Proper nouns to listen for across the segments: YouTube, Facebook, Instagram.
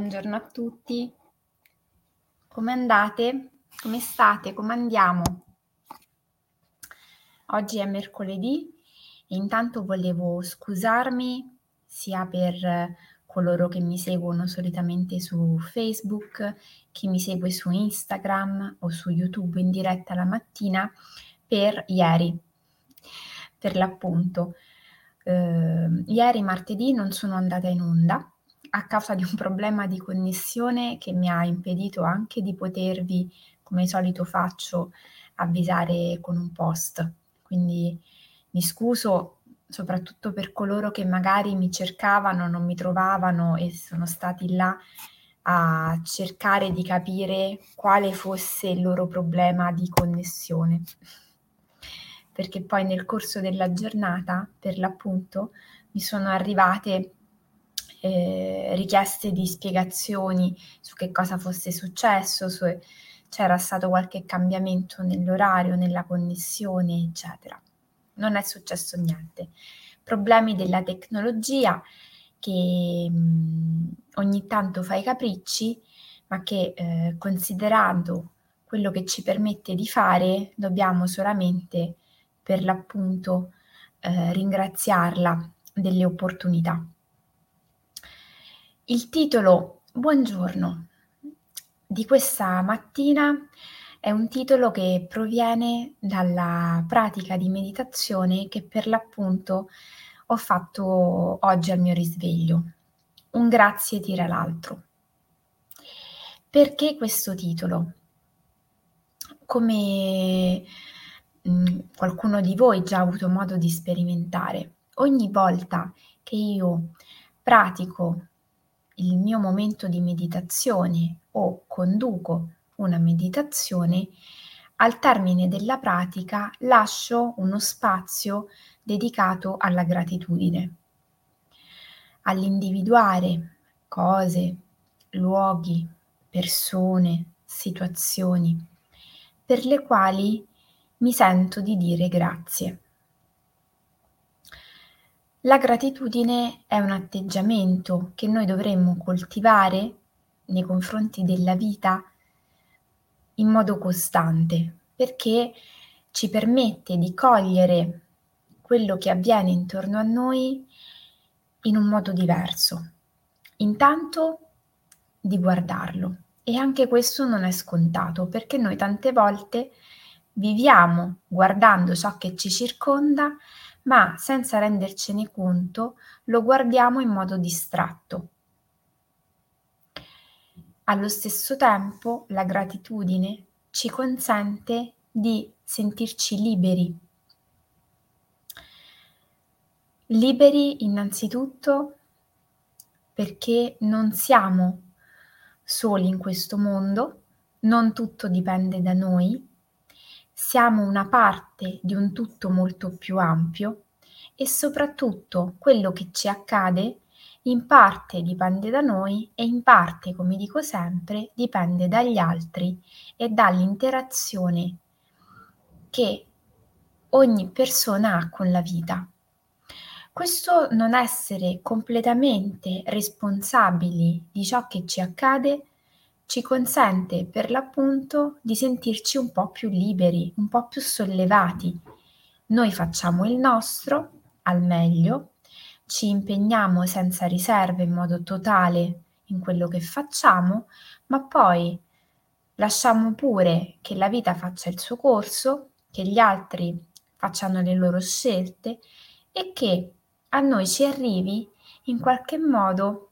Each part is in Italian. buongiorno a tutti. Come andate? Come state? Come andiamo? Oggi è mercoledì e intanto volevo scusarmi sia per coloro che mi seguono solitamente su Facebook, chi mi segue su Instagram o su YouTube in diretta la mattina per ieri, per l'appunto. Ieri martedì non sono andata in onda a causa di un problema di connessione che mi ha impedito anche di potervi, come al solito faccio, avvisare con un post. Quindi mi scuso soprattutto per coloro che magari mi cercavano, non mi trovavano e sono stati là a cercare di capire quale fosse il loro problema di connessione. Perché poi nel corso della giornata, per l'appunto, mi sono arrivate richieste di spiegazioni su che cosa fosse successo, se c'era stato qualche cambiamento nell'orario, nella connessione, eccetera. Non è successo niente. Problemi della tecnologia che ogni tanto fa i capricci, ma che considerando quello che ci permette di fare, dobbiamo solamente per l'appunto ringraziarla delle opportunità. Il titolo "Buongiorno" di questa mattina è un titolo che proviene dalla pratica di meditazione che per l'appunto ho fatto oggi al mio risveglio. Un grazie tira l'altro. Perché questo titolo? Come qualcuno di voi già ha avuto modo di sperimentare, ogni volta che io pratico il mio momento di meditazione o conduco una meditazione, al termine della pratica lascio uno spazio dedicato alla gratitudine, all'individuare cose, luoghi, persone, situazioni per le quali mi sento di dire grazie. La gratitudine è un atteggiamento che noi dovremmo coltivare nei confronti della vita in modo costante, perché ci permette di cogliere quello che avviene intorno a noi in un modo diverso. Intanto di guardarlo, e anche questo non è scontato, perché noi tante volte viviamo guardando ciò che ci circonda, ma senza rendercene conto lo guardiamo in modo distratto. Allo stesso tempo, la gratitudine ci consente di sentirci liberi. Liberi innanzitutto perché non siamo soli in questo mondo, non tutto dipende da noi, siamo una parte di un tutto molto più ampio e soprattutto quello che ci accade in parte dipende da noi e in parte, come dico sempre, dipende dagli altri e dall'interazione che ogni persona ha con la vita. Questo non essere completamente responsabili di ciò che ci accade ci consente per l'appunto di sentirci un po' più liberi, un po' più sollevati. Noi facciamo il nostro al meglio, ci impegniamo senza riserve in modo totale in quello che facciamo, ma poi lasciamo pure che la vita faccia il suo corso, che gli altri facciano le loro scelte e che a noi ci arrivi in qualche modo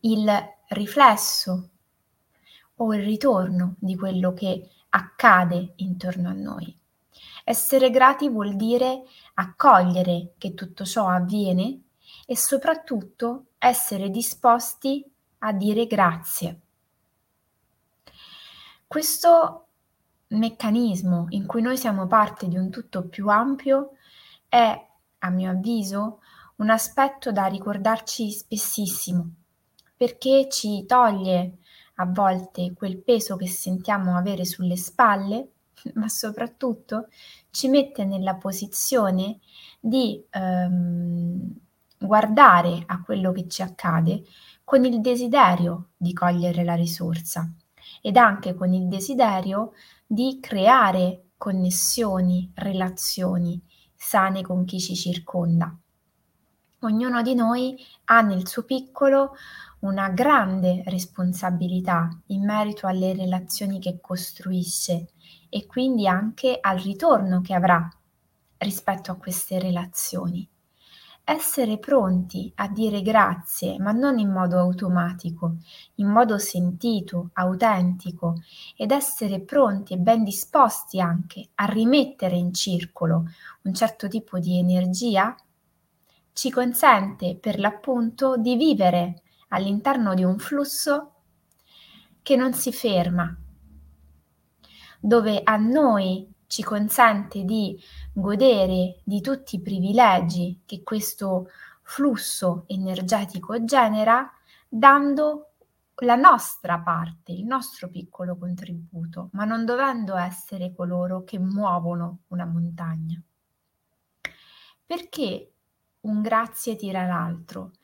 il riflesso o il ritorno di quello che accade intorno a noi. Essere grati vuol dire accogliere che tutto ciò avviene e soprattutto essere disposti a dire grazie. Questo meccanismo in cui noi siamo parte di un tutto più ampio è, a mio avviso, un aspetto da ricordarci spessissimo, perché ci toglie a volte quel peso che sentiamo avere sulle spalle, ma soprattutto ci mette nella posizione di guardare a quello che ci accade con il desiderio di cogliere la risorsa ed anche con il desiderio di creare connessioni, relazioni sane con chi ci circonda. Ognuno di noi ha nel suo piccolo una grande responsabilità in merito alle relazioni che costruisce e quindi anche al ritorno che avrà rispetto a queste relazioni. Essere pronti a dire grazie, ma non in modo automatico, in modo sentito, autentico, ed essere pronti e ben disposti anche a rimettere in circolo un certo tipo di energia ci consente per l'appunto di vivere all'interno di un flusso che non si ferma, dove a noi ci consente di godere di tutti i privilegi che questo flusso energetico genera, dando la nostra parte, il nostro piccolo contributo, ma non dovendo essere coloro che muovono una montagna. Perché un grazie tira l'altro?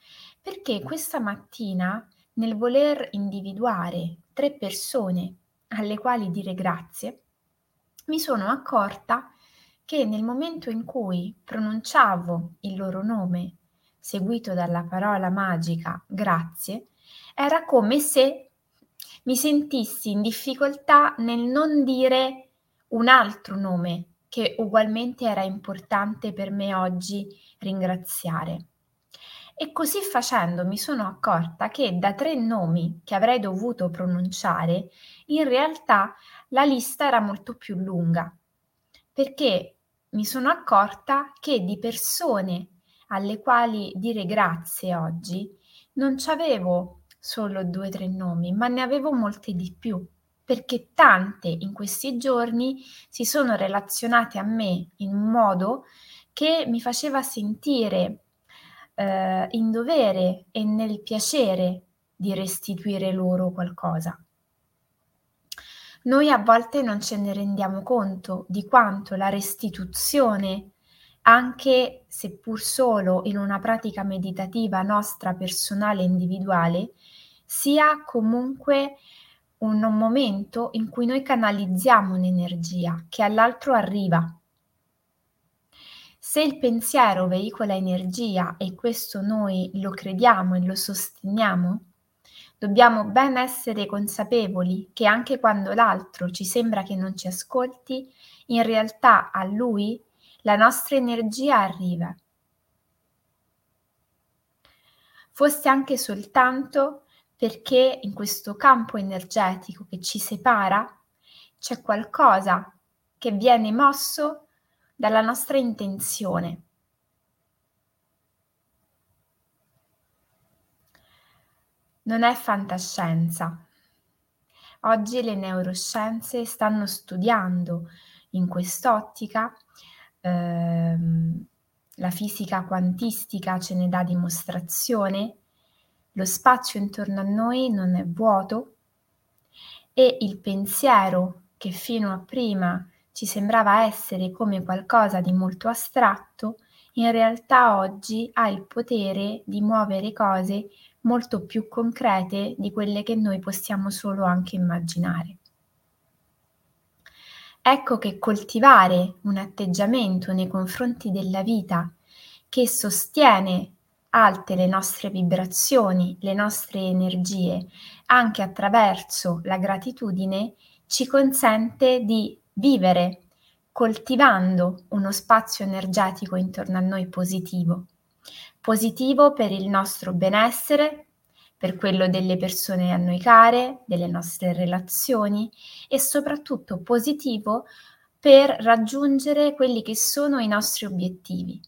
Perché questa mattina, nel voler individuare 3 persone alle quali dire grazie, mi sono accorta che nel momento in cui pronunciavo il loro nome, seguito dalla parola magica grazie, era come se mi sentissi in difficoltà nel non dire un altro nome che ugualmente era importante per me oggi ringraziare. E così facendo mi sono accorta che da 3 nomi che avrei dovuto pronunciare, in realtà la lista era molto più lunga, perché mi sono accorta che di persone alle quali dire grazie oggi non c'avevo solo 2 o 3 nomi, ma ne avevo molte di più, perché tante in questi giorni si sono relazionate a me in un modo che mi faceva sentire in dovere e nel piacere di restituire loro qualcosa. Noi a volte non ce ne rendiamo conto di quanto la restituzione, anche seppur solo in una pratica meditativa nostra personale e individuale, sia comunque un momento in cui noi canalizziamo un'energia che all'altro arriva. Se il pensiero veicola energia e questo noi lo crediamo e lo sosteniamo, dobbiamo ben essere consapevoli che anche quando l'altro ci sembra che non ci ascolti, in realtà a lui la nostra energia arriva. Fosse anche soltanto perché in questo campo energetico che ci separa c'è qualcosa che viene mosso dalla nostra intenzione. Non è fantascienza. Oggi le neuroscienze stanno studiando in quest'ottica, la fisica quantistica ce ne dà dimostrazione, lo spazio intorno a noi non è vuoto e il pensiero che fino a prima ci sembrava essere come qualcosa di molto astratto, in realtà oggi ha il potere di muovere cose molto più concrete di quelle che noi possiamo solo anche immaginare. Ecco che coltivare un atteggiamento nei confronti della vita che sostiene alte le nostre vibrazioni, le nostre energie, anche attraverso la gratitudine, ci consente di vivere coltivando uno spazio energetico intorno a noi positivo per il nostro benessere, per quello delle persone a noi care, delle nostre relazioni e soprattutto positivo per raggiungere quelli che sono i nostri obiettivi.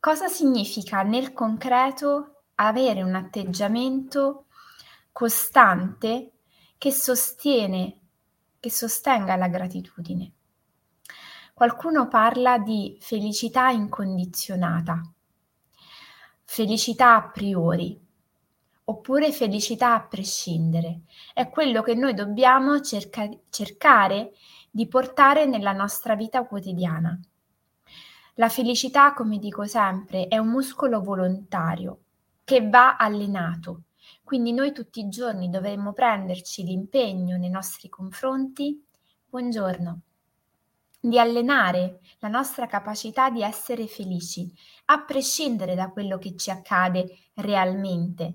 Cosa significa nel concreto avere un atteggiamento costante che sostenga la gratitudine? Qualcuno parla di felicità incondizionata, felicità a priori, oppure felicità a prescindere. È quello che noi dobbiamo cercare di portare nella nostra vita quotidiana. La felicità, come dico sempre, è un muscolo volontario che va allenato. Quindi noi tutti i giorni dovremmo prenderci l'impegno nei nostri confronti, buongiorno, di allenare la nostra capacità di essere felici, a prescindere da quello che ci accade realmente.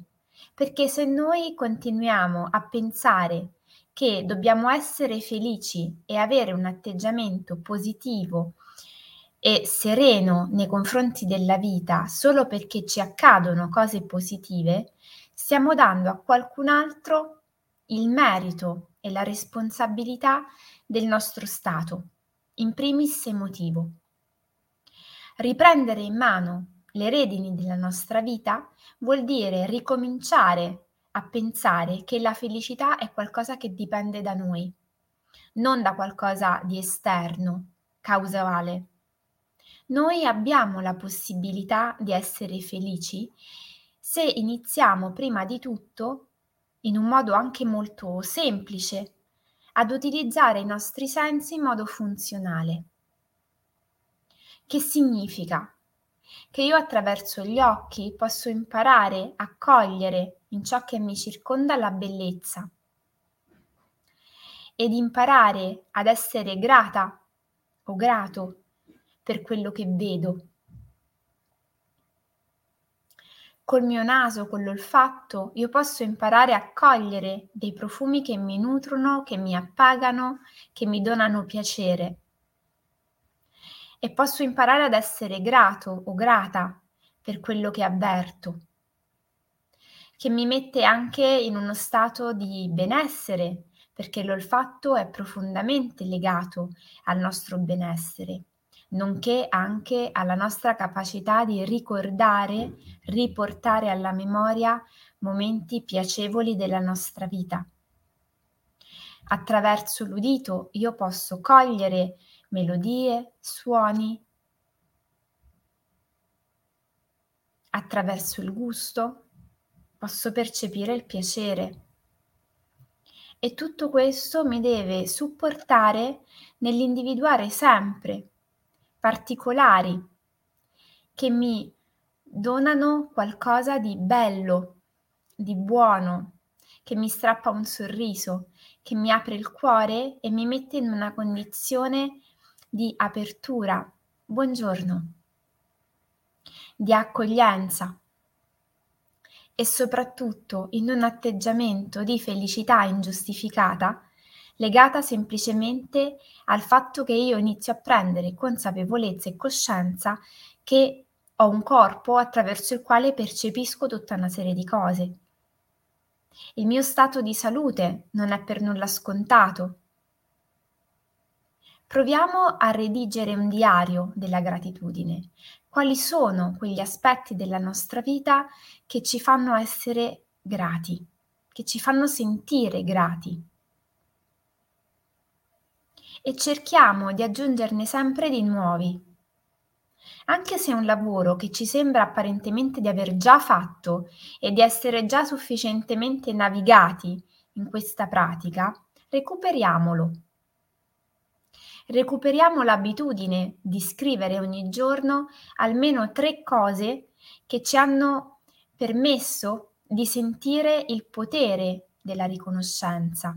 Perché se noi continuiamo a pensare che dobbiamo essere felici e avere un atteggiamento positivo e sereno nei confronti della vita solo perché ci accadono cose positive, stiamo dando a qualcun altro il merito e la responsabilità del nostro stato, in primis emotivo. Riprendere in mano le redini della nostra vita vuol dire ricominciare a pensare che la felicità è qualcosa che dipende da noi, non da qualcosa di esterno, causale. Noi abbiamo la possibilità di essere felici se iniziamo prima di tutto, in un modo anche molto semplice, ad utilizzare i nostri sensi in modo funzionale. Che significa? Che io attraverso gli occhi posso imparare a cogliere in ciò che mi circonda la bellezza ed imparare ad essere grata o grato per quello che vedo. Col mio naso, con l'olfatto, io posso imparare a cogliere dei profumi che mi nutrono, che mi appagano, che mi donano piacere. E posso imparare ad essere grato o grata per quello che avverto, che mi mette anche in uno stato di benessere, perché l'olfatto è profondamente legato al nostro benessere, nonché anche alla nostra capacità di ricordare, riportare alla memoria momenti piacevoli della nostra vita. Attraverso l'udito io posso cogliere melodie, suoni, attraverso il gusto posso percepire il piacere e tutto questo mi deve supportare nell'individuare sempre particolari che mi donano qualcosa di bello, di buono, che mi strappa un sorriso, che mi apre il cuore e mi mette in una condizione di apertura, buongiorno, di accoglienza e soprattutto in un atteggiamento di felicità ingiustificata legata semplicemente al fatto che io inizio a prendere consapevolezza e coscienza che ho un corpo attraverso il quale percepisco tutta una serie di cose. Il mio stato di salute non è per nulla scontato. Proviamo a redigere un diario della gratitudine. Quali sono quegli aspetti della nostra vita che ci fanno essere grati, che ci fanno sentire grati? E cerchiamo di aggiungerne sempre di nuovi. Anche se è un lavoro che ci sembra apparentemente di aver già fatto e di essere già sufficientemente navigati in questa pratica, recuperiamolo. Recuperiamo l'abitudine di scrivere ogni giorno almeno 3 cose che ci hanno permesso di sentire il potere della riconoscenza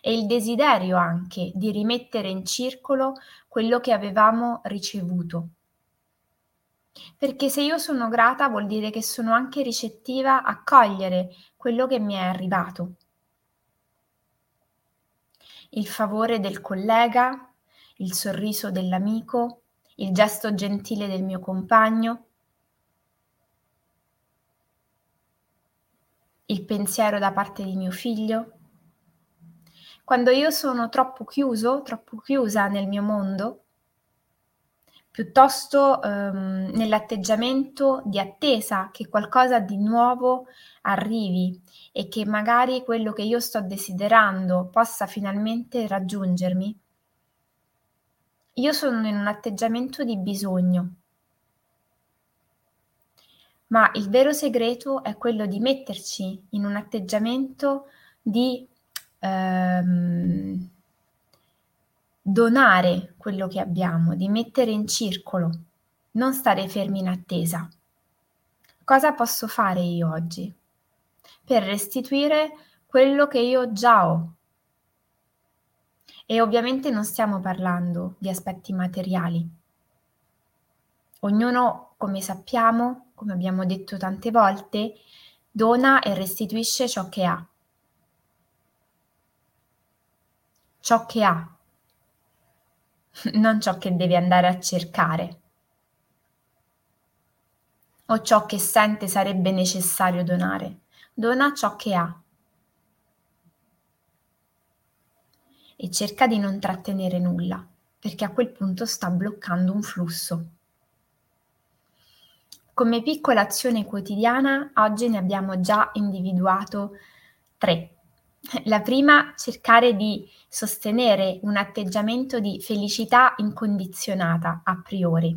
e il desiderio anche di rimettere in circolo quello che avevamo ricevuto. Perché se io sono grata vuol dire che sono anche ricettiva a cogliere quello che mi è arrivato. Il favore del collega, il sorriso dell'amico, il gesto gentile del mio compagno, il pensiero da parte di mio figlio. Quando io sono troppo chiusa nel mio mondo, piuttosto nell'atteggiamento di attesa che qualcosa di nuovo arrivi e che magari quello che io sto desiderando possa finalmente raggiungermi, io sono in un atteggiamento di bisogno, ma il vero segreto è quello di metterci in un atteggiamento di donare quello che abbiamo, di mettere in circolo. non stare fermi in attesa. Cosa posso fare io oggi per restituire quello che io già ho? E ovviamente non stiamo parlando di aspetti materiali. Ognuno, come sappiamo, come abbiamo detto tante volte, dona e restituisce ciò che ha. Ciò che ha, non ciò che deve andare a cercare o ciò che sente sarebbe necessario donare. Dona ciò che ha e cerca di non trattenere nulla, perché a quel punto sta bloccando un flusso. Come piccola azione quotidiana oggi ne abbiamo già individuato 3. La prima, cercare di sostenere un atteggiamento di felicità incondizionata a priori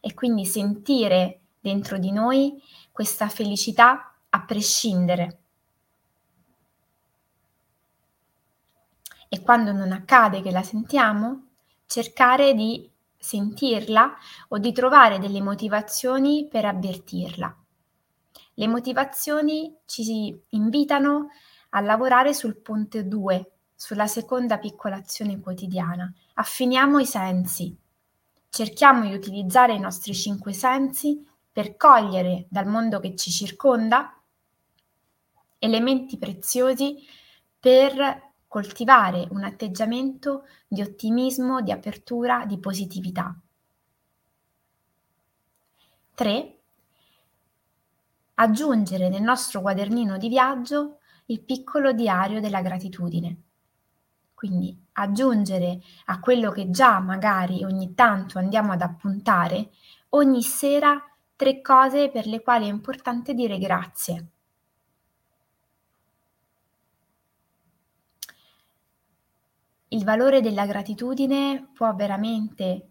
e quindi sentire dentro di noi questa felicità a prescindere. E quando non accade che la sentiamo, cercare di sentirla o di trovare delle motivazioni per avvertirla. Le motivazioni ci invitano a lavorare sul ponte 2, sulla seconda piccola azione quotidiana. Affiniamo i sensi, cerchiamo di utilizzare i nostri 5 sensi per cogliere dal mondo che ci circonda elementi preziosi per coltivare un atteggiamento di ottimismo, di apertura, di positività. 3. Aggiungere nel nostro quadernino di viaggio il piccolo diario della gratitudine. Quindi aggiungere a quello che già magari ogni tanto andiamo ad appuntare, ogni sera 3 cose per le quali è importante dire grazie. Il valore della gratitudine può veramente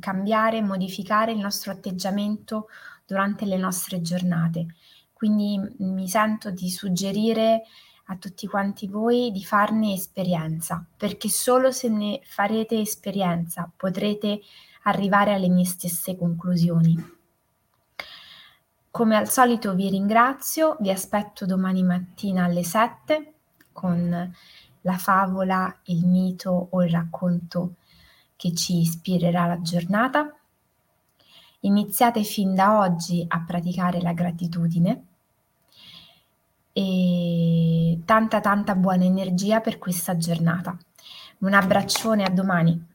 cambiare, modificare il nostro atteggiamento durante le nostre giornate. Quindi mi sento di suggerire a tutti quanti voi di farne esperienza, perché solo se ne farete esperienza potrete arrivare alle mie stesse conclusioni. Come al solito vi ringrazio, vi aspetto domani mattina alle 7 con la favola, il mito o il racconto che ci ispirerà la giornata. Iniziate fin da oggi a praticare la gratitudine e tanta buona energia per questa giornata. Un abbraccione, a domani!